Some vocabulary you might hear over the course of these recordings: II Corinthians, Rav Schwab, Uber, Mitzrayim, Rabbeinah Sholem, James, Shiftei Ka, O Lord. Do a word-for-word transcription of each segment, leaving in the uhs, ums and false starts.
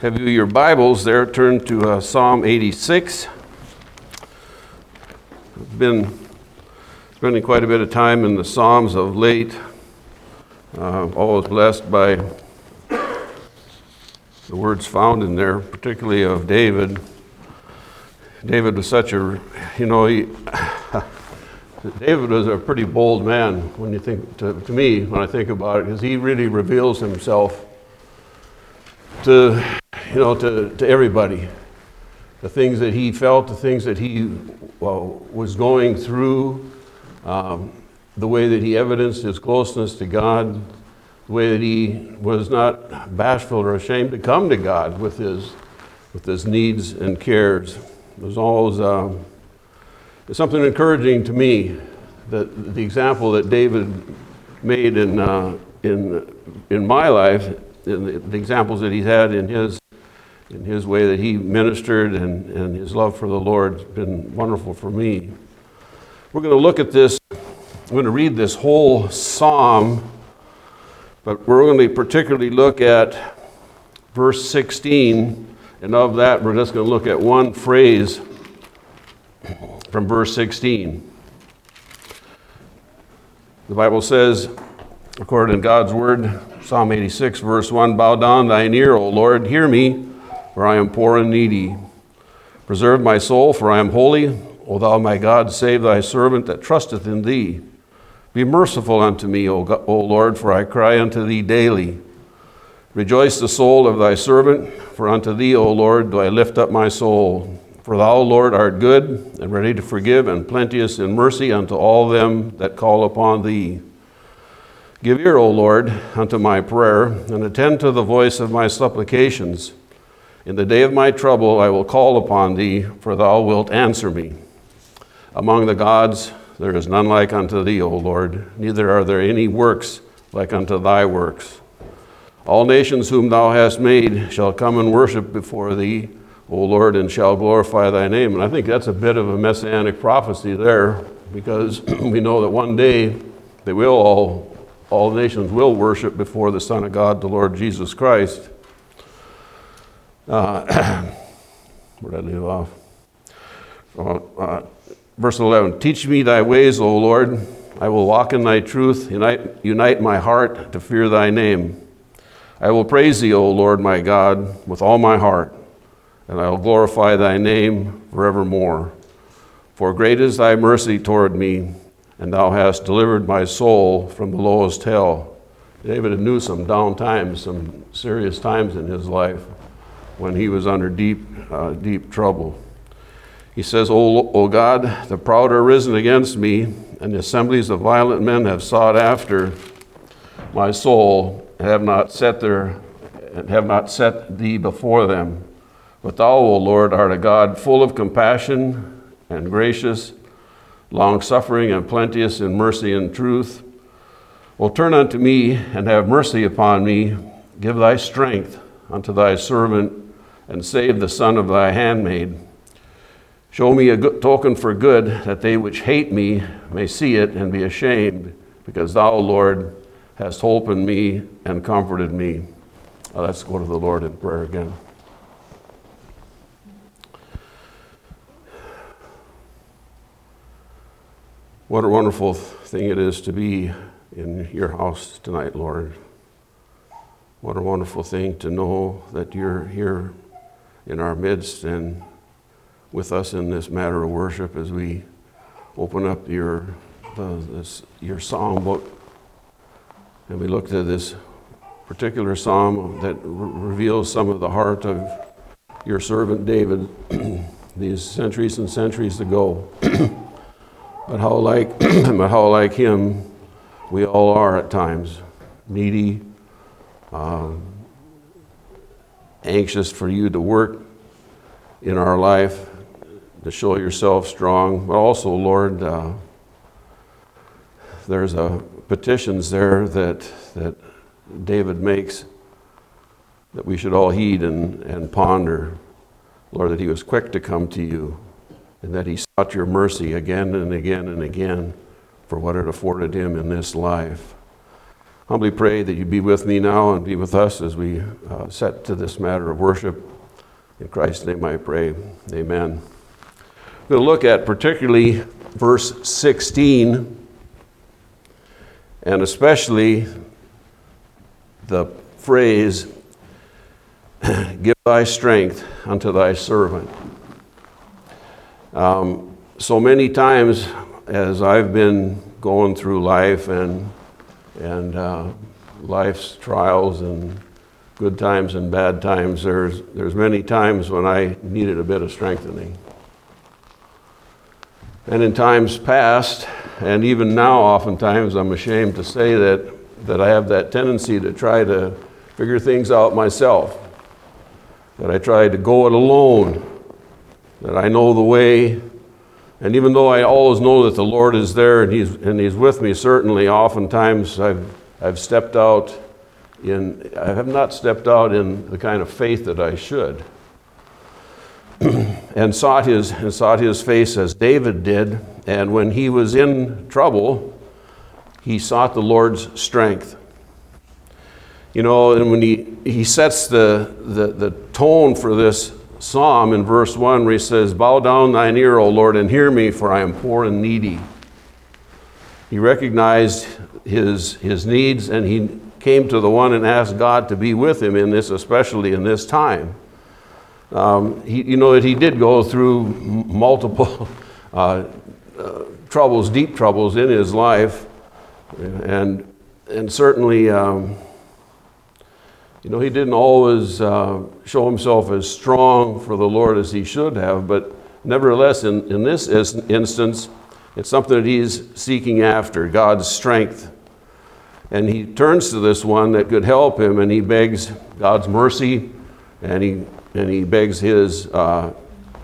Have you your Bibles there? Turn to uh, Psalm eighty-six. I've been spending quite a bit of time in the Psalms of late. Uh, always blessed by the words found in there, particularly of David. David was such a, you know, he... David was a pretty bold man when you think, to, to me, when I think about it, because he really reveals himself to, you know, to, to everybody. The things that he felt, the things that he well, was going through, um, the way that he evidenced his closeness to God, the way that he was not bashful or ashamed to come to God with his, with his needs and cares. It was always... Um, It's something encouraging to me, that the example that David made in uh, in in my life, and the, the examples that he's had in his in his way that he ministered, and, and his love for the Lord, has been wonderful for me. We're going to look at this. I'm going to read this whole psalm, but we're going to particularly look at verse sixteen, and of that, we're just going to look at one phrase. From verse sixteen, the Bible says, according to God's word, Psalm eighty-six, verse one, "Bow down thine ear, O Lord, hear me, for I am poor and needy. Preserve my soul, for I am holy. O thou my God, save thy servant that trusteth in thee. Be merciful unto me, O God, O Lord, for I cry unto thee daily. Rejoice the soul of thy servant, for unto thee, O Lord, do I lift up my soul. For thou, Lord, art good, and ready to forgive, and plenteous in mercy unto all them that call upon thee. Give ear, O Lord, unto my prayer, and attend to the voice of my supplications. In the day of my trouble I will call upon thee, for thou wilt answer me. Among the gods there is none like unto thee, O Lord, neither are there any works like unto thy works. All nations whom thou hast made shall come and worship before thee, O Lord, and shall glorify thy name." And I think that's a bit of a messianic prophecy there, because we know that one day they will all, all nations will worship before the Son of God, the Lord Jesus Christ. Uh, where did I leave off? Oh, uh, verse eleven, "Teach me thy ways, O Lord. I will walk in thy truth. Unite, unite my heart to fear thy name. I will praise thee, O Lord, my God, with all my heart. And I will glorify thy name forevermore. For great is thy mercy toward me, and thou hast delivered my soul from the lowest hell." David knew some down times, some serious times in his life when he was under deep, uh, deep trouble. He says, O, O God, the proud are risen against me, and the assemblies of violent men have sought after my soul, and have not set their, and have not set thee before them. But thou, O Lord, art a God full of compassion and gracious, long-suffering and plenteous in mercy and truth. O turn unto me and have mercy upon me. Give thy strength unto thy servant, and save the son of thy handmaid. Show me a token for good, that they which hate me may see it and be ashamed, because thou, O Lord, hast hope in me and comforted me." Now let's go to the Lord in prayer again. What a wonderful thing it is to be in your house tonight, Lord. What a wonderful thing to know that you're here in our midst and with us in this matter of worship as we open up your uh, this, your psalm book. And we look to this particular psalm that re- reveals some of the heart of your servant David these centuries and centuries ago. But how like, but how like him we all are at times, needy, uh, anxious for you to work in our life, to show yourself strong. But also, Lord, uh, there's a petitions there that that David makes that we should all heed and, and ponder, Lord, that he was quick to come to you, and that he sought your mercy again and again and again for what it afforded him in this life. humbly pray that you be with me now and be with us as we uh, set to this matter of worship. In Christ's name I pray, amen. We'll look at particularly verse sixteen, and especially the phrase, give thy strength unto thy servant. Um, so many times as I've been going through life and and uh, life's trials and good times and bad times, there's there's many times when I needed a bit of strengthening. And in times past, and even now oftentimes, I'm ashamed to say that, that I have that tendency to try to figure things out myself, that I try to go it alone, that I know the way. And even though I always know that the Lord is there and He's and He's with me, certainly, oftentimes I've I've stepped out in I have not stepped out in the kind of faith that I should, and sought His and sought His face as David did. And when he was in trouble, he sought the Lord's strength. You know, and when he he sets the the, the tone for this Psalm in verse one, where he says, bow down thine ear, O Lord, and hear me, for I am poor and needy. He recognized his his needs, and he came to the one and asked God to be with him in this, especially in this time. Um, he, you know that he did go through multiple uh, uh, troubles, deep troubles in his life, and and certainly um, you know, he didn't always uh, show himself as strong for the Lord as he should have, but nevertheless, in, in this instance, it's something that he's seeking after, God's strength. And he turns to this one that could help him, and he begs God's mercy, and he and he begs his uh,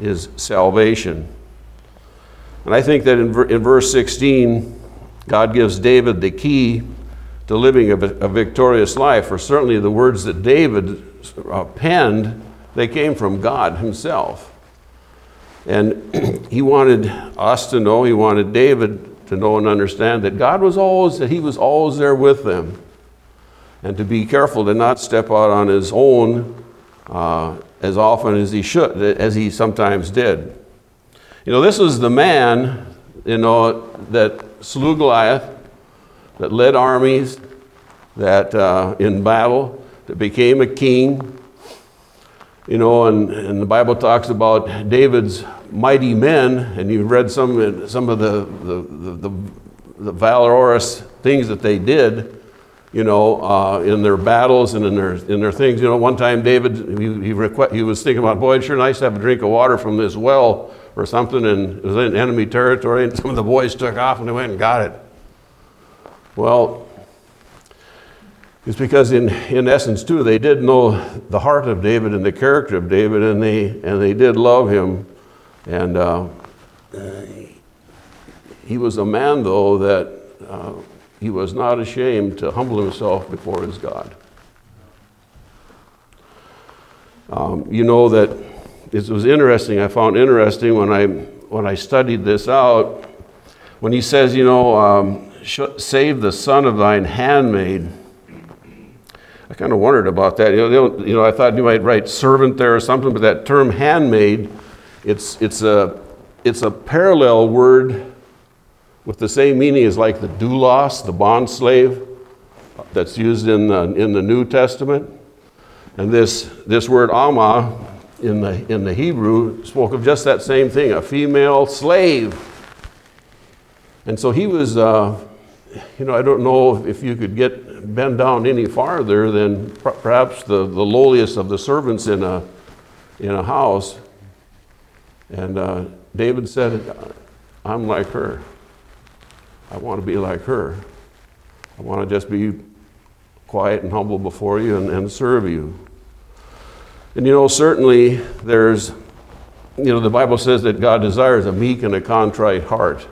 his salvation. And I think that in, ver- in verse sixteen, God gives David the key to living a, a victorious life, for certainly the words that David uh, penned, they came from God himself. And he wanted us to know, he wanted David to know and understand that God was always, that he was always there with them, and to be careful to not step out on his own uh, as often as he should, as he sometimes did. You know, this is the man, you know, that slew Goliath, that led armies, that uh, in battle, that became a king. You know, and, and the Bible talks about David's mighty men, and you've read some some of the the, the, the valorous things that they did, you know, uh, in their battles and in their in their things. You know, one time David, he he, requ- he was thinking about, boy, it's sure nice to have a drink of water from this well or something, and it was in enemy territory, and some of the boys took off and they went and got it. Well, it's because in, in essence too, they did know the heart of David and the character of David, and they and they did love him. And uh, he was a man though that uh, he was not ashamed to humble himself before his God. Um, you know that it was interesting. I found interesting when I when I studied this out, when he says, you know. Um, Save the son of thine handmaid. I kind of wondered about that. You know, you know, I thought you might write servant there or something, but that term handmaid, it's it's a it's a parallel word with the same meaning as like the doulos, the bond slave, that's used in the, in the New Testament. And this this word ama in the in the Hebrew spoke of just that same thing, a female slave. And so he was. Uh, You know, I don't know if you could get bend down any farther than pr- perhaps the, the lowliest of the servants in a in a house. And uh, David said, I'm like her. I want to be like her. I want to just be quiet and humble before you and, and serve you. And you know, certainly there's, you know, the Bible says that God desires a meek and a contrite heart.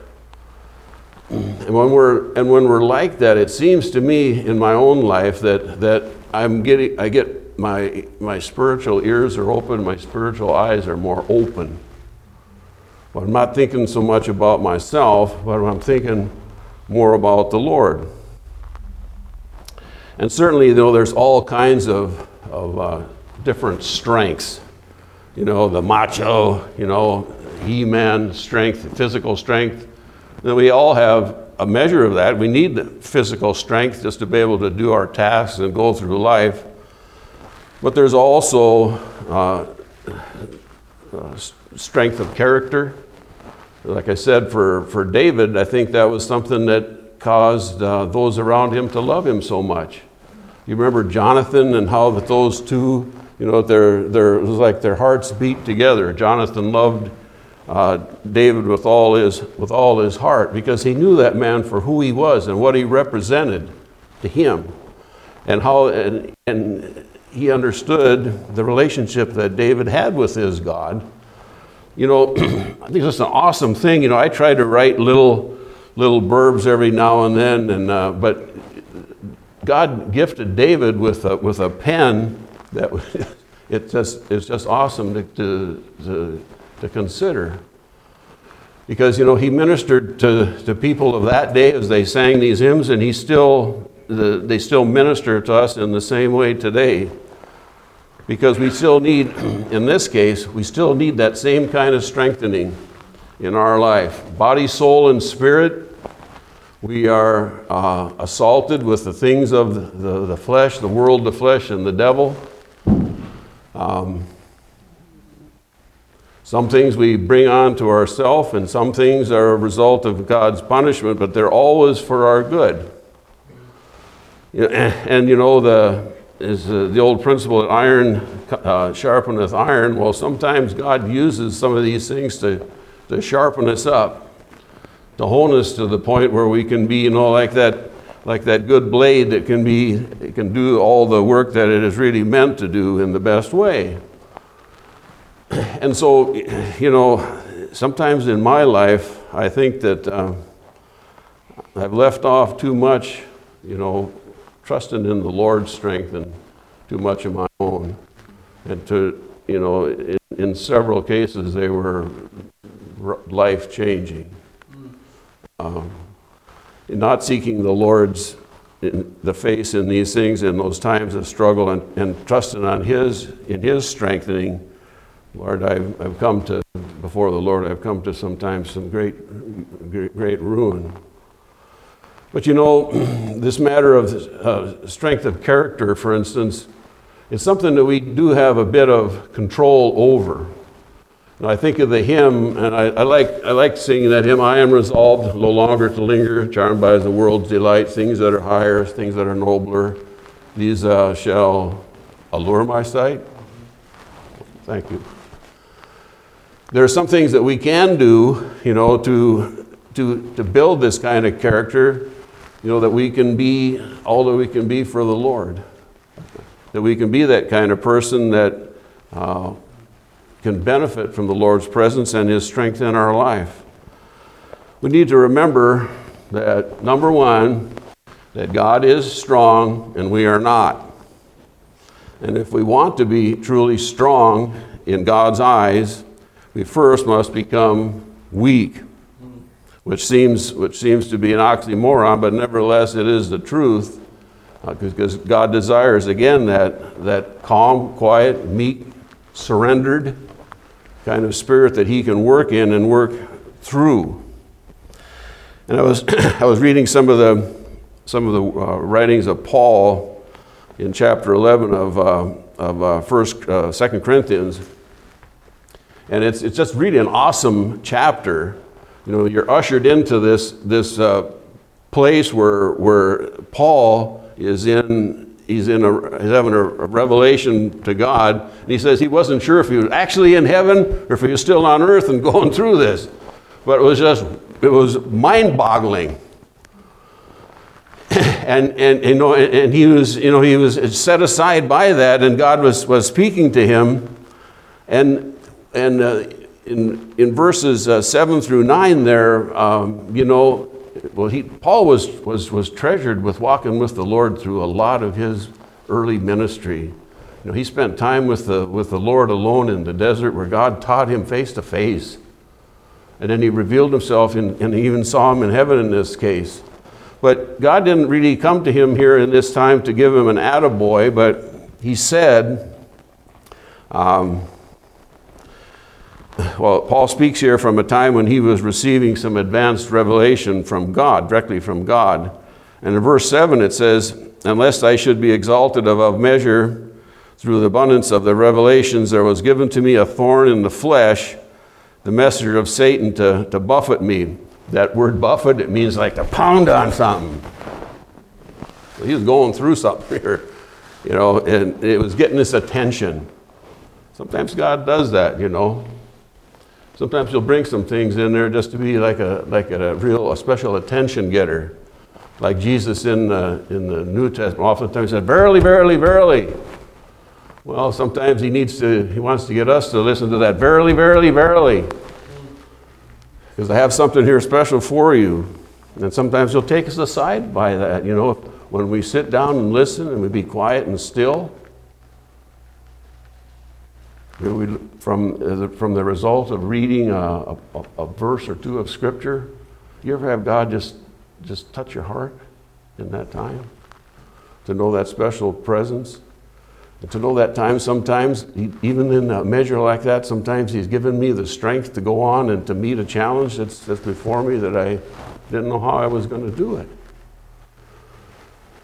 And when we're and when we're like that, it seems to me in my own life that that I'm getting I get my my spiritual ears are open, my spiritual eyes are more open. But I'm not thinking so much about myself, but I'm thinking more about the Lord. And certainly, you know, there's all kinds of, of uh, different strengths. You know, the macho, you know, he-man strength, physical strength. And we all have a measure of that. We need the physical strength just to be able to do our tasks and go through life. But there's also uh, uh, strength of character. Like I said, for, for David, I think that was something that caused uh, those around him to love him so much. You remember Jonathan and how that those two, you know, their, their, it was like their hearts beat together. Jonathan loved uh, David with all his, with all his heart, because he knew that man for who he was and what he represented to him, and how and, and he understood the relationship that David had with his God. You know, I think that's an awesome thing. You know, I try to write little little blurbs every now and then, and uh, but God gifted David with a, with a pen that was, it just it's just awesome to, to to to consider. Because you know, he ministered to to people of that day as they sang these hymns, and he still the, they still minister to us in the same way today. Because we still need, in this case, we still need that same kind of strengthening in our life. Body, soul, and spirit, we are uh, assaulted with the things of the, the, the flesh, the world, the flesh, and the devil. Um, some things we bring on to ourselves, and some things are a result of God's punishment, but they're always for our good. And, and you know, the... is uh, the old principle that iron uh, sharpeneth iron. Well, sometimes God uses some of these things to, to sharpen us up, to hone us to the point where we can be, you know, like that, like that good blade that can be, it can do all the work that it is really meant to do in the best way. And so, you know, sometimes in my life, I think that uh, I've left off too much, you know, trusting in the Lord's strength and too much of my own. And to, you know, in, in several cases, they were life-changing. Um, not seeking the Lord's in the face in these things, in those times of struggle, and, and trusting on His, in His strengthening. Lord, I've, I've come to, before the Lord, I've come to sometimes some great, great, great ruin. But you know, this matter of uh, strength of character, for instance, is something that we do have a bit of control over. And I think of the hymn, and I, I like I like singing that hymn, I am resolved no longer to linger, charmed by the world's delight, things that are higher, things that are nobler, these uh, shall allure my sight. Thank you. There are some things that we can do, you know, to, to, to build this kind of character. You know, that we can be all that we can be for the Lord. That we can be that kind of person that uh, can benefit from the Lord's presence and His strength in our life. We need to remember that, number one, that God is strong and we are not. And if we want to be truly strong in God's eyes, we first must become weak. Which seems which seems to be an oxymoron, but nevertheless it is the truth, because uh, God desires, again, that that calm, quiet, meek, surrendered kind of spirit that He can work in and work through. And I was I was reading some of the some of the uh, writings of Paul in chapter eleven of uh, of uh, First uh, Second Corinthians, and it's it's just really an awesome chapter. You know, you're ushered into this this uh, place where where Paul is in he's in a he's having a, a revelation to God, and he says he wasn't sure if he was actually in heaven or if he was still on earth and going through this, but it was just it was mind-boggling. and and you know and, and he was you know he was set aside by that, and God was was speaking to him, and and. Uh, In in verses uh, seven through nine, there, um, you know, well, he Paul was was was treasured with walking with the Lord through a lot of his early ministry. You know, he spent time with the with the Lord alone in the desert, where God taught him face to face, and then He revealed Himself, in, and he even saw Him in heaven in this case. But God didn't really come to him here in this time to give him an attaboy, but he said, um, well, Paul speaks here from a time when he was receiving some advanced revelation from God, directly from God. And in verse seven it says, unless I should be exalted above measure through the abundance of the revelations, there was given to me a thorn in the flesh, the messenger of Satan to, to buffet me. That word buffet, it means like to pound on something. So he was going through something here, you know, and it was getting his attention. Sometimes God does that, you know. Sometimes he'll bring some things in there just to be like a like a real a special attention getter. Like Jesus in the, in the New Testament oftentimes said, verily, verily, verily. Well, sometimes he needs to, he wants to get us to listen to that, verily, verily, verily. Because I have something here special for you. And sometimes he'll take us aside by that, you know, when we sit down and listen and we be quiet and still. We, from, from the result of reading a, a, a verse or two of Scripture, you ever have God just Just touch your heart in that time, to know that special presence, and to know that time sometimes, even in a measure like that, sometimes he's given me the strength to go on and to meet a challenge that's, that's before me that I didn't know how I was going to do it.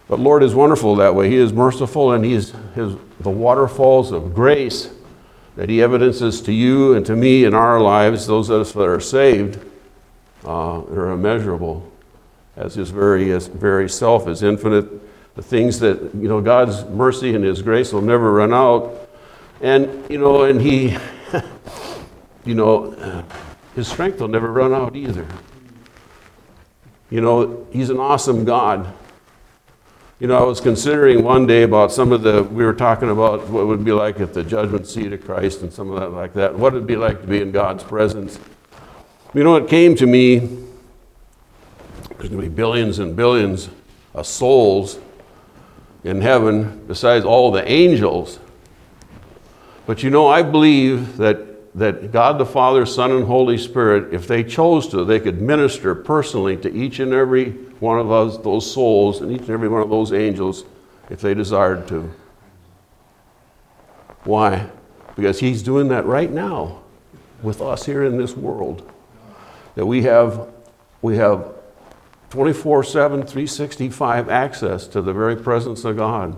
But Lord is wonderful that way. He is merciful, and he's his, the waterfalls of grace that he evidences to you and to me in our lives, those of us that are saved, uh, are immeasurable. As his very, his very self is infinite, the things that, you know, God's mercy and his grace will never run out. And, you know, and he, you know, his strength will never run out either. You know, he's an awesome God. You know, I was considering one day about some of the, we were talking about what it would be like at the judgment seat of Christ and some of that like that, what it would be like to be in God's presence. You know, it came to me, there's going to be billions and billions of souls in heaven besides all the angels. But you know, I believe that, that God the Father, Son, and Holy Spirit, if they chose to, they could minister personally to each and every one of us, those souls, and each and every one of those angels if they desired to. Why? Because he's doing that right now with us here in this world. That we have, we have twenty-four seven, three sixty-five access to the very presence of God.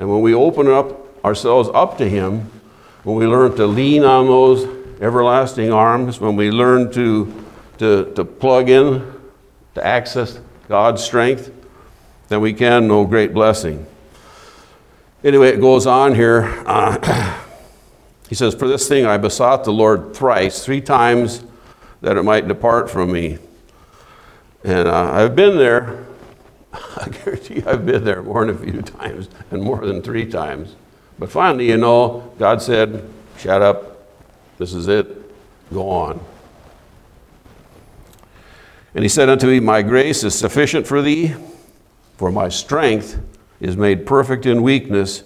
And when we open up ourselves up to him, when we learn to lean on those everlasting arms, when we learn to, to, to plug in, to access God's strength, then we can know great blessing. Anyway, it goes on here. Uh, he says, for this thing I besought the Lord thrice, three times, that it might depart from me. And uh, I've been there, I guarantee you I've been there more than a few times and more than three times. But finally, you know, God said, shut up, this is it, go on. And he said unto me, my grace is sufficient for thee, for my strength is made perfect in weakness.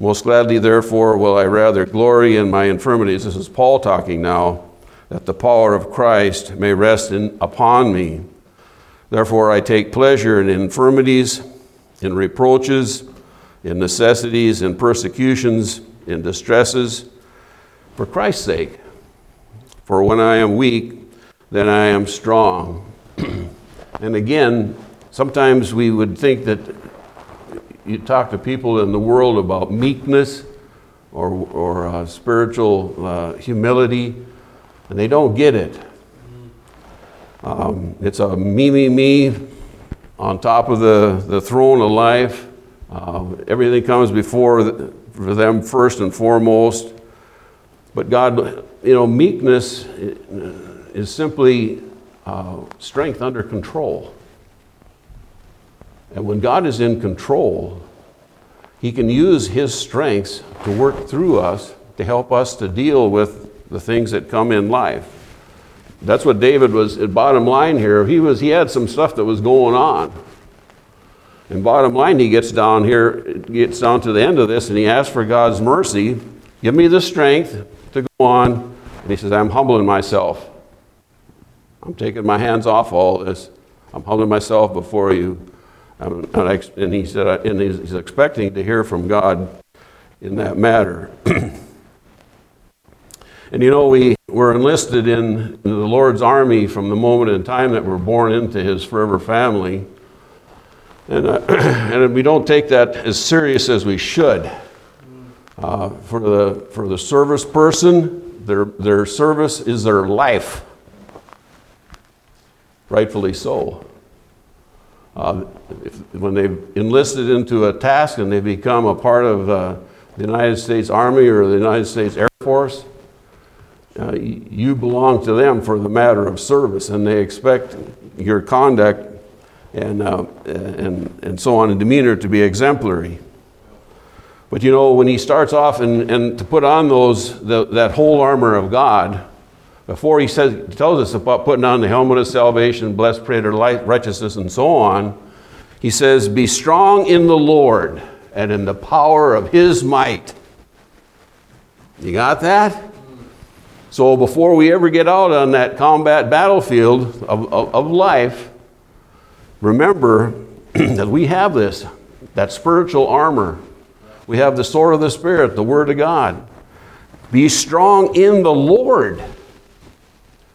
Most gladly, therefore, will I rather glory in my infirmities. This is Paul talking now, that the power of Christ may rest in, upon me. Therefore, I take pleasure in infirmities, in reproaches, in necessities, in persecutions, in distresses, for Christ's sake. For when I am weak, then I am strong. And again, sometimes we would think that you talk to people in the world about meekness or, or uh, spiritual uh, humility, and they don't get it. Um, it's a me, me, me on top of the, the throne of life. Uh, everything comes before the, for them first and foremost. But God, you know, meekness is simply uh, strength under control. And when God is in control, he can use his strengths to work through us to help us to deal with the things that come in life. That's what David was, at bottom line here, he was he had some stuff that was going on. And bottom line, he gets down here, gets down to the end of this, and he asks for God's mercy. Give me the strength to go on. And he says, I'm humbling myself. I'm taking my hands off all this. I'm humbling myself before you. Um, and, I, and he said, I, and he's, he's expecting to hear from God in that matter. And you know, we were enlisted in the Lord's army from the moment in time that we're born into His forever family. And, uh, and we don't take that as serious as we should. Uh, for the for the service person, their their service is their life. Rightfully so. Uh, if, when they've enlisted into a task and they become a part of uh, the United States Army or the United States Air Force, uh, you belong to them for the matter of service, and they expect your conduct and uh, and and so on and demeanor to be exemplary. But you know, when he starts off and, and to put on those the, that whole armor of God, before he says tells us about putting on the helmet of salvation, blessed prayer, light, righteousness, and so on, he says, "Be strong in the Lord and in the power of His might." You got that? So before we ever get out on that combat battlefield of, of, of life, remember that we have this, that spiritual armor. We have the sword of the Spirit, the Word of God. Be strong in the Lord.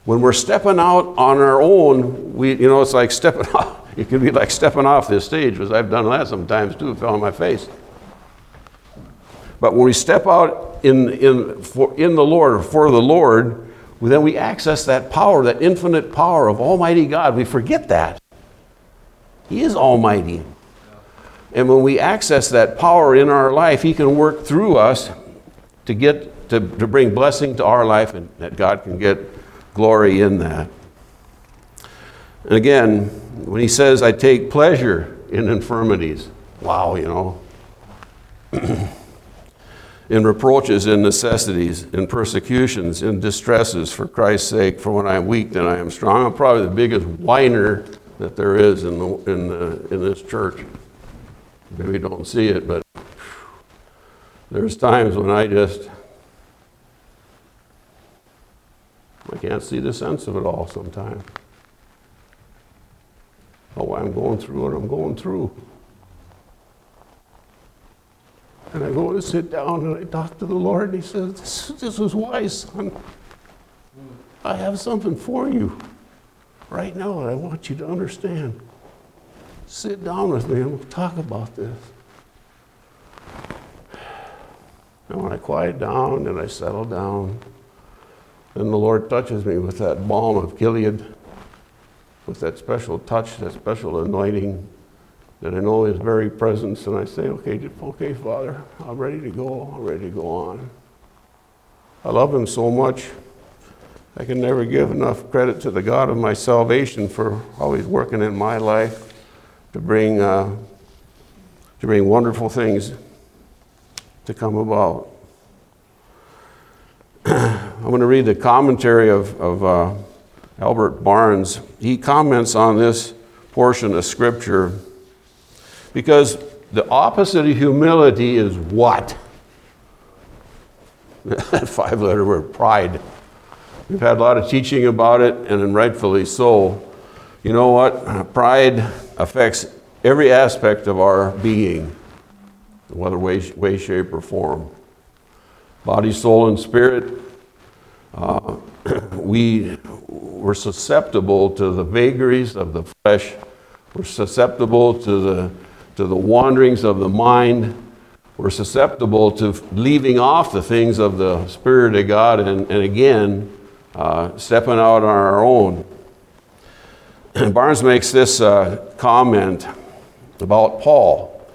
When we're stepping out on our own, we, you know, it's like stepping off. It can be like stepping off this stage, because I've done that sometimes too. It fell on my face. But when we step out in in for in the Lord, for the Lord, well, then we access that power, that infinite power of Almighty God. We forget that He is Almighty. And when we access that power in our life, He can work through us to get to, to bring blessing to our life, and that God can get glory in that. And again, when He says, "I take pleasure in infirmities," wow, you know, "in reproaches, in necessities, in persecutions, in distresses, for Christ's sake, for when I am weak, then I am strong." I'm probably the biggest whiner that there is in the, in the, in this church. Maybe you don't see it, but there's times when I just, I can't see the sense of it all sometimes. Oh, I'm going through what I'm going through. And I go to sit down and I talk to the Lord, and He says, this, this is wise, son. I have something for you right now that I want you to understand. Sit down with me and we'll talk about this. And when I quiet down and I settle down, then the Lord touches me with that balm of Gilead, with that special touch, that special anointing that I know His very presence. And I say, okay, okay, Father, I'm ready to go. I'm ready to go on. I love Him so much. I can never give enough credit to the God of my salvation for always working in my life to bring uh, to bring wonderful things to come about. I'm going to read the commentary of, of uh, Albert Barnes. He comments on this portion of Scripture, because the opposite of humility is what? That five-letter word, pride. We've had a lot of teaching about it, and rightfully so. You know what? Pride affects every aspect of our being, in whatever way, way, shape, or form. Body, soul, and spirit. Uh, we were susceptible to the vagaries of the flesh. We're susceptible to the to the wanderings of the mind. We're susceptible to leaving off the things of the Spirit of God, and, and again, uh, stepping out on our own. Barnes makes this uh, comment about Paul,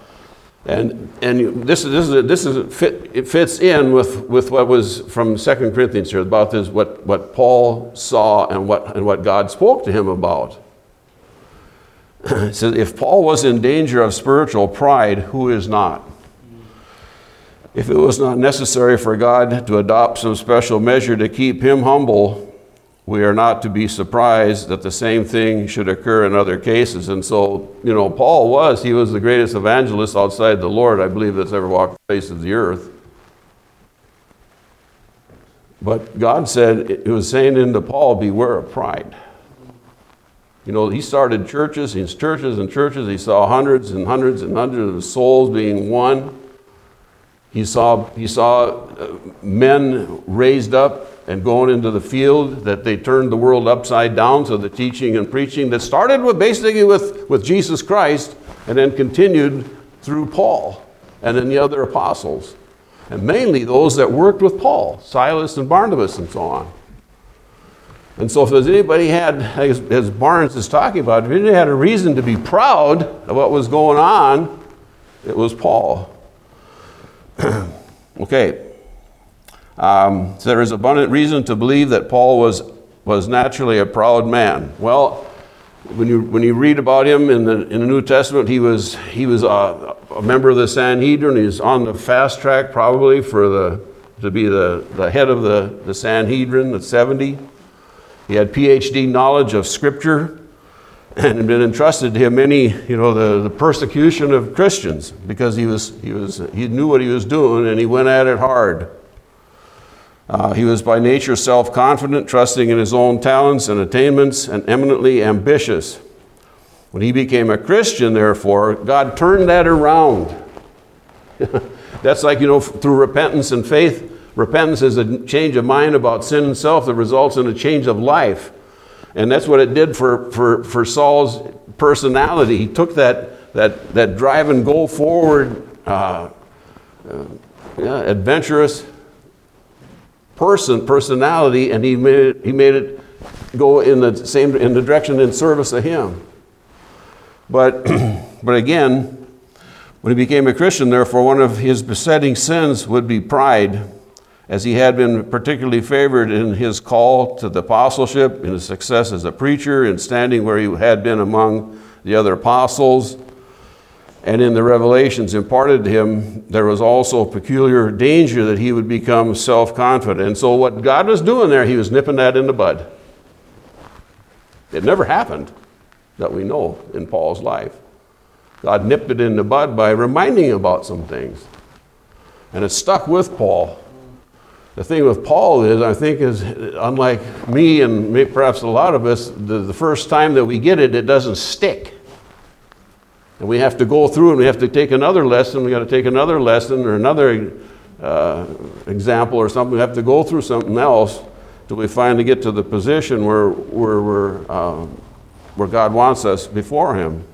and and this is this is this is fit, it fits in with, with what was from Second Corinthians here about this what, what Paul saw and what and what God spoke to him about. It says, if Paul was in danger of spiritual pride, who is not? If it was not necessary for God to adopt some special measure to keep him humble, we are not to be surprised that the same thing should occur in other cases. And so, you know, Paul was, he was the greatest evangelist outside the Lord, I believe, that's ever walked the face of the earth. But God said, it was saying unto Paul, beware of pride. You know, he started churches, his churches and churches. He saw hundreds and hundreds and hundreds of souls being won. He saw, he saw men raised up and going into the field, that they turned the world upside down. So the teaching and preaching that started with basically with, with Jesus Christ and then continued through Paul and then the other apostles. And mainly those that worked with Paul, Silas and Barnabas and so on. And so if there's anybody had, as, as Barnes is talking about, if anybody had a reason to be proud of what was going on, it was Paul. Okay. Um, so there is abundant reason to believe that Paul was, was naturally a proud man. Well, when you when you read about him in the in the New Testament, he was he was a, a member of the Sanhedrin. He's on the fast track probably for the to be the, the head of the, the Sanhedrin, the seventy. He had P H D knowledge of Scripture, and had been entrusted to him many, you know, the, the persecution of Christians, because he was he was he knew what he was doing and he went at it hard. Uh, he was by nature self-confident, trusting in his own talents and attainments, and eminently ambitious. When he became a Christian, therefore, God turned that around. That's like, you know, through repentance and faith. Repentance is a change of mind about sin and self that results in a change of life. And that's what it did for, for, for Saul's personality. He took that, that, that drive and go forward, uh, uh, yeah, adventurous person personality, and he made it, he made it go in the same in the direction in service of him. But but again, when he became a Christian, therefore, one of his besetting sins would be pride, as he had been particularly favored in his call to the apostleship, in his success as a preacher, in standing where he had been among the other apostles, and in the revelations imparted to him. There was also a peculiar danger that he would become self-confident. And so what God was doing there, he was nipping that in the bud. It never happened that we know in Paul's life. God nipped it in the bud by reminding him about some things. And it stuck with Paul. The thing with Paul is, I think, is unlike me and perhaps a lot of us, the, the first time that we get it, it doesn't stick. And we have to go through and we have to take another lesson. We got to take another lesson or another uh, example or something. We have to go through something else till we finally get to the position where where where, uh, where God wants us before him.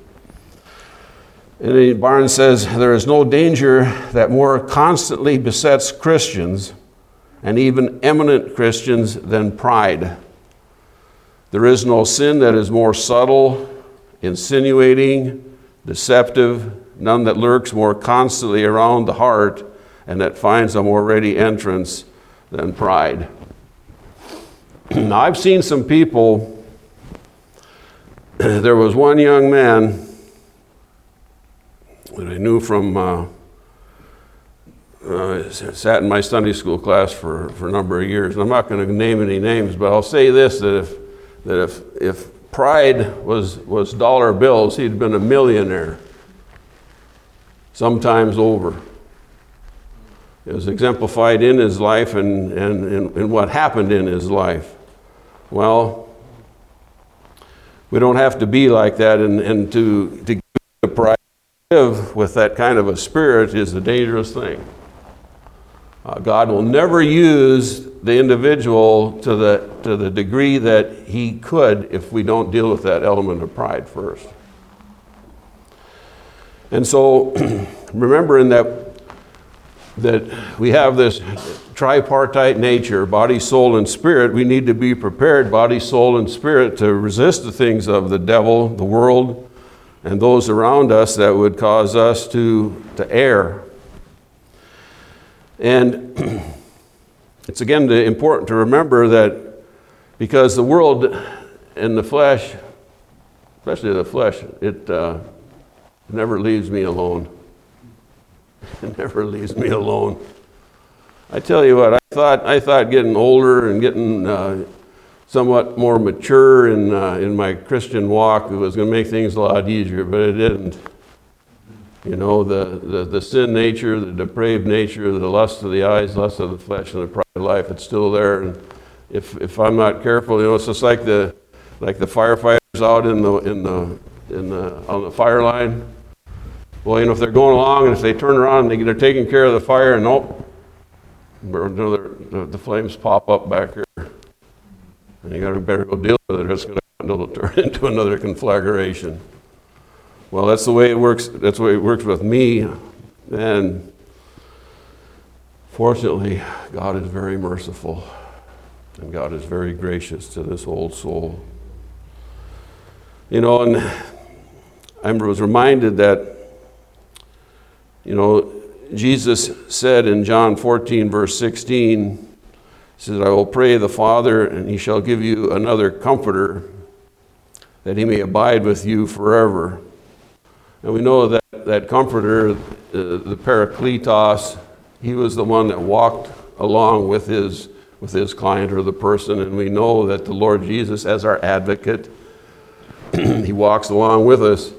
And he, Barnes says, there is no danger that more constantly besets Christians, and even eminent Christians, than pride. There is no sin that is more subtle, insinuating, deceptive, none that lurks more constantly around the heart and that finds a more ready entrance than pride. Now, I've seen some people. There was one young man that I knew from, uh, uh, sat in my Sunday school class for, for a number of years. And I'm not going to name any names, but I'll say this, that if, that if, if pride was, was dollar bills, he'd been a millionaire, sometimes over. It was exemplified in his life and, and, and, and what happened in his life. Well, we don't have to be like that, and, and to, to give the pride, to live with that kind of a spirit is a dangerous thing. Uh, God will never use the individual to the to the degree that he could if we don't deal with that element of pride first. And so, remembering that that we have this tripartite nature, body, soul, and spirit, we need to be prepared, body, soul, and spirit, to resist the things of the devil, the world, and those around us that would cause us to, to err. And it's again important to remember that, because the world and the flesh, especially the flesh, it uh, never leaves me alone. It never leaves me alone. I tell you what, I thought I thought getting older and getting uh, somewhat more mature in uh, in my Christian walk was going to make things a lot easier, but it didn't. You know, the, the, the sin nature, the depraved nature, the lust of the eyes, lust of the flesh, and the pride of life, it's still there. And if if I'm not careful, you know, it's just like the like the firefighter out in the in the in the on the fire line. Well, you know, if they're going along and if they turn around and they, they're taking care of the fire, and nope, the, the flames pop up back here, and you got to better go deal with it. It's going to turn into another conflagration. Well, that's the way it works. That's the way it works with me, and fortunately, God is very merciful, and God is very gracious to this old soul. You know, and I was reminded that, you know, Jesus said in John fourteen, verse sixteen, he says, I will pray the Father, and he shall give you another comforter, that he may abide with you forever. And we know that that comforter, uh, the Parakletos, he was the one that walked along with his with his client or the person. And we know that the Lord Jesus, as our advocate, he walks along with us,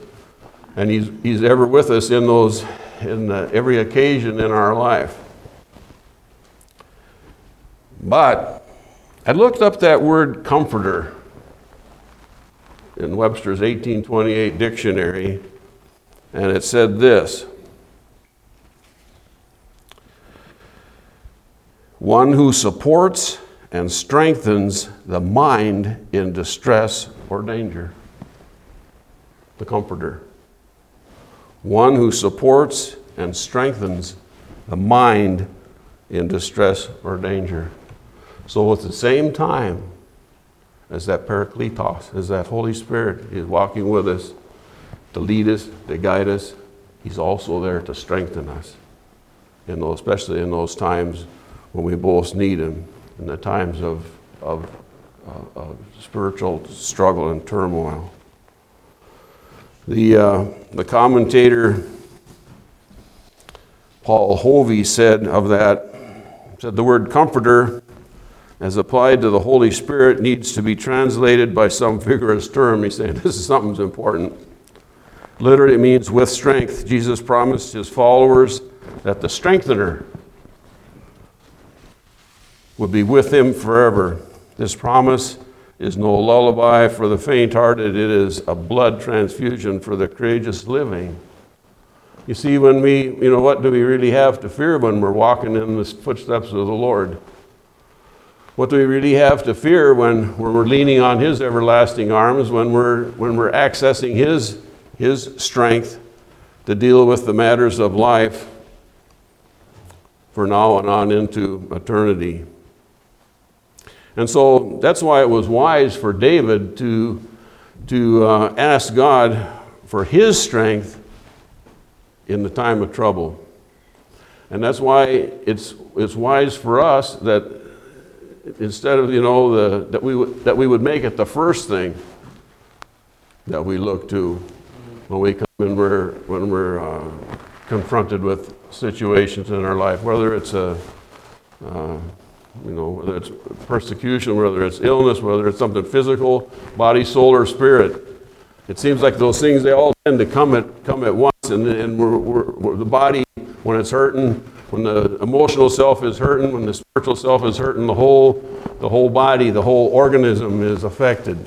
and he's he's ever with us in those in the, every occasion in our life. But I looked up that word comforter in Webster's eighteen twenty-eight dictionary, and it said this: one who supports and strengthens the mind in distress or danger. The comforter. One who supports and strengthens the mind in distress or danger. So at the same time as that Parakletos, as that Holy Spirit is walking with us to lead us, to guide us, he's also there to strengthen us, in those, especially in those times when we both need him, in the times of, of, uh, of spiritual struggle and turmoil. The, uh, the commentator Paul Hovey said of that, said the word comforter as applied to the Holy Spirit needs to be translated by some vigorous term. He's saying this is something's important. Literally means with strength. Jesus promised his followers that the strengthener would be with him forever. This promise is no lullaby for the faint-hearted. It is a blood transfusion for the courageous living. You see, when we, you know, what do we really have to fear when we're walking in the footsteps of the Lord? What do we really have to fear when we're leaning on his everlasting arms, when we're, when we're accessing his, his strength to deal with the matters of life for now and on into eternity? And so that's why it was wise for David to, to uh, ask God for his strength in the time of trouble. And that's why it's, it's wise for us that instead of, you know, the, that, we w- that we would make it the first thing that we look to when we come and we're, when we're uh, confronted with situations in our life, whether it's a... Uh, You know, whether it's persecution, whether it's illness, whether it's something physical, body, soul, or spirit. It seems like those things, they all tend to come at come at once. And, and we're, we're, we're the body, when it's hurting, when the emotional self is hurting, when the spiritual self is hurting, the whole, the whole body, the whole organism is affected.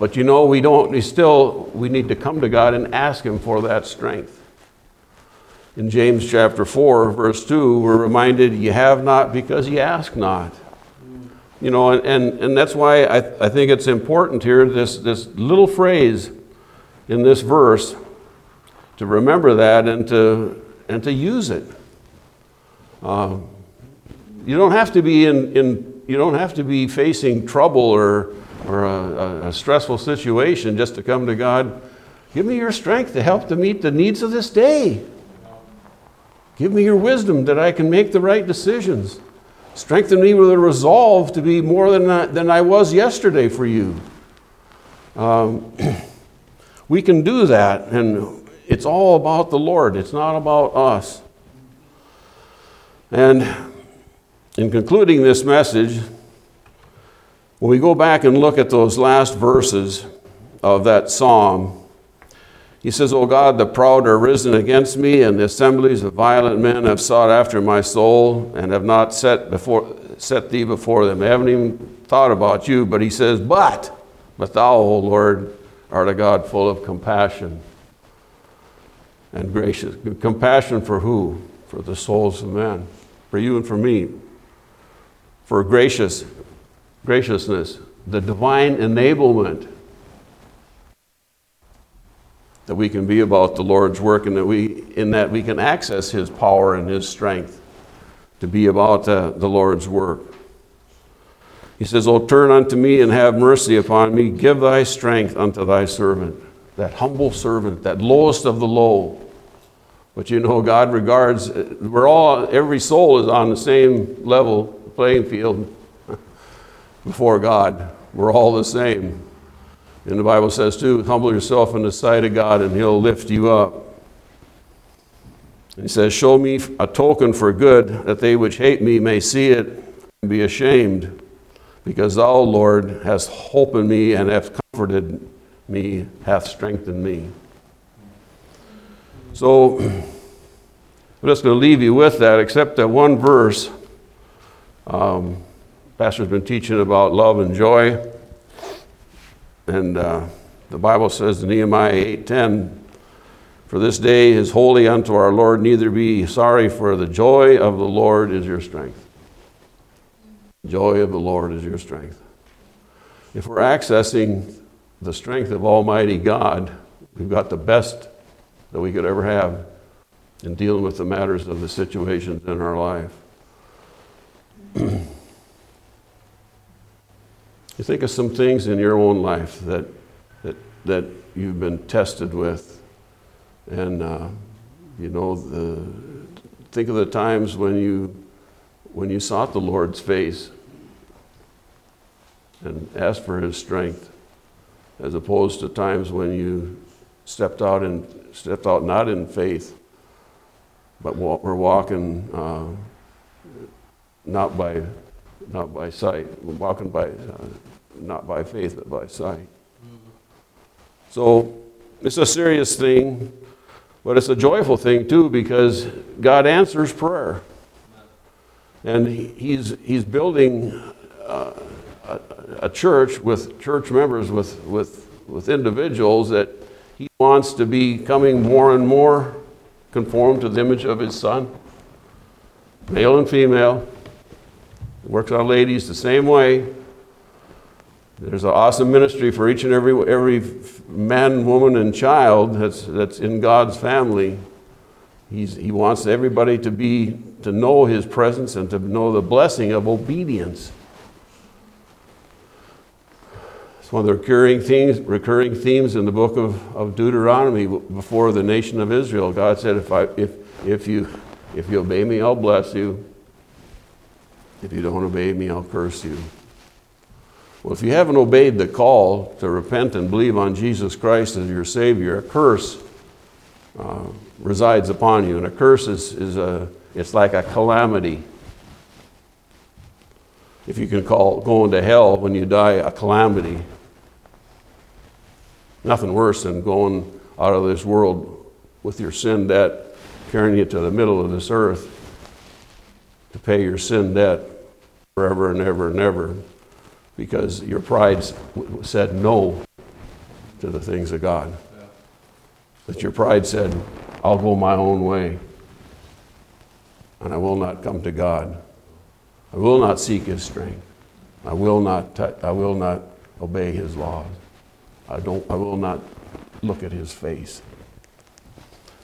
But you know, we don't. We still we need to come to God and ask him for that strength. In James chapter four, verse two, we're reminded, you have not because you ask not. You know, and, and, and that's why I, th- I think it's important here, this, this little phrase in this verse, to remember that and to and to use it. Uh, you don't have to be in, in you don't have to be facing trouble or or a, a stressful situation just to come to God. Give me your strength to help to meet the needs of this day. Give me your wisdom that I can make the right decisions. Strengthen me with a resolve to be more than I, than I was yesterday for you. Um, we can do that, and it's all about the Lord. It's not about us. And in concluding this message, when we go back and look at those last verses of that psalm, he says, O God, the proud are risen against me, and the assemblies of violent men have sought after my soul, and have not set before set thee before them. They haven't even thought about you, but he says, but, but thou, O Lord, art a God full of compassion and gracious. Compassion for who? For the souls of men, for you and for me, for gracious, graciousness, the divine enablement that we can be about the Lord's work, and that we, in that we can access his power and his strength to be about uh, the Lord's work. He says, "O turn unto me and have mercy upon me. Give thy strength unto thy servant," that humble servant, that lowest of the low. But you know, God regards, we're all, every soul is on the same level, playing field before God. We're all the same. And the Bible says too, humble yourself in the sight of God and he'll lift you up. And he says, "Show me a token for good, that they which hate me may see it and be ashamed. Because thou, Lord, hast hope in me, and hath comforted me, hath strengthened me." So I'm just going to leave you with that, except that one verse. Um, Pastor's been teaching about love and joy. And uh, the Bible says in Nehemiah eight ten, "For this day is holy unto our Lord, neither be sorry, for the joy of the Lord is your strength." Joy of the Lord is your strength. If we're accessing the strength of Almighty God, we've got the best that we could ever have in dealing with the matters of the situations in our life. You think of some things in your own life that that that you've been tested with, and uh, you know, the, think of the times when you when you sought the Lord's face and asked for his strength, as opposed to times when you stepped out and stepped out not in faith, but were walking uh, not by not by sight, we're walking by uh, not by faith but by sight. So it's a serious thing, but it's a joyful thing too, because God answers prayer. And he's he's building uh, a, a church with church members, with, with with individuals that he wants to be coming more and more conformed to the image of his Son, male and female. It works on ladies the same way. There's an awesome ministry for each and every every man, woman, and child that's that's in God's family. He's, he wants everybody to be, to know his presence and to know the blessing of obedience. It's one of the recurring themes, recurring themes in the book of, of Deuteronomy before the nation of Israel. God said, if I, if if you if you obey me, I'll bless you. If you don't obey me, I'll curse you. Well, if you haven't obeyed the call to repent and believe on Jesus Christ as your Savior, a curse Uh, resides upon you, and a curse is, is a it's like a calamity. If you can call going to hell when you die a calamity, nothing worse than going out of this world with your sin debt, carrying you to the middle of this earth to pay your sin debt forever and ever and ever, because your pride said no to the things of God. That your pride said, "I'll go my own way, and I will not come to God. I will not seek his strength. I will not touch, I will not obey his laws. I don't I will not look at his face."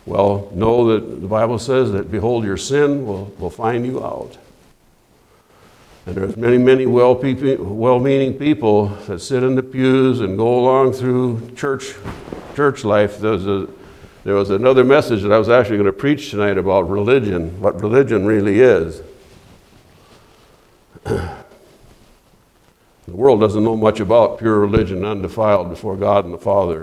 Well, know that the Bible says that, "Behold, your sin will, will find you out." And there's many, many well people, well-meaning people that sit in the pews and go along through church church life. There was, a, there was another message that I was actually going to preach tonight about religion, what religion really is. The world doesn't know much about pure religion, undefiled before God and the Father.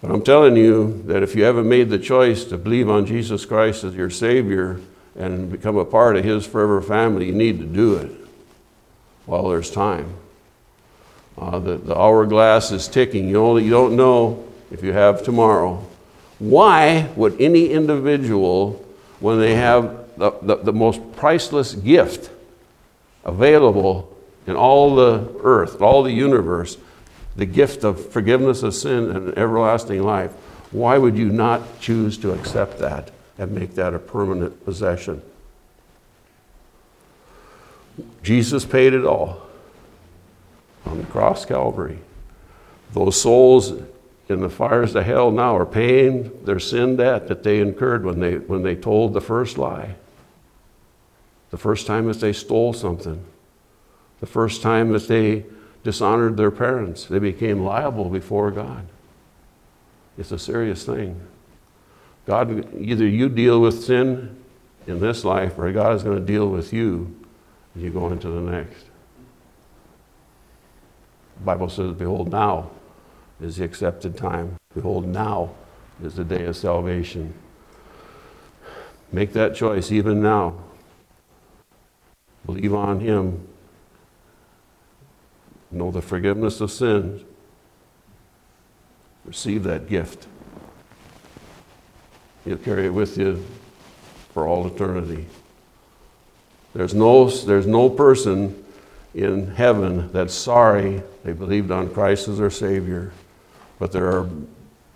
But I'm telling you that if you haven't made the choice to believe on Jesus Christ as your Savior and become a part of his forever family, you need to do it while there's time. Uh, the, the hourglass is ticking. You only, you don't know if you have tomorrow. Why would any individual, when they have the, the, the most priceless gift available in all the earth, all the universe, the gift of forgiveness of sin and everlasting life, why would you not choose to accept that and make that a permanent possession? Jesus paid it all on the cross, Calvary. Those souls in the fires of hell now are paying their sin debt that they incurred when they when they told the first lie. The first time that they stole something. The first time that they dishonored their parents. They became liable before God. It's a serious thing. God, either you deal with sin in this life or God is going to deal with you and you go into the next. The Bible says, behold, now is the accepted time. Behold, now is the day of salvation. Make that choice even now. Believe on Him. Know the forgiveness of sins. Receive that gift. You'll carry it with you for all eternity. There's no, there's no person in heaven that's sorry they believed on Christ as their Savior, but there are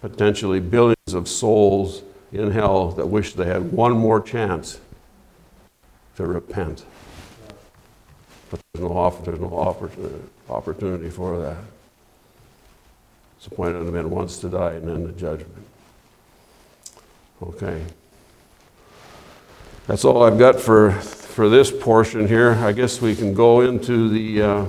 potentially billions of souls in hell that wish they had one more chance to repent. But there's no, offer, there's no opportunity for that. It's appointed unto men once to die and then the judgment. Okay. That's all I've got for, for this portion here. I guess we can go into the... Uh,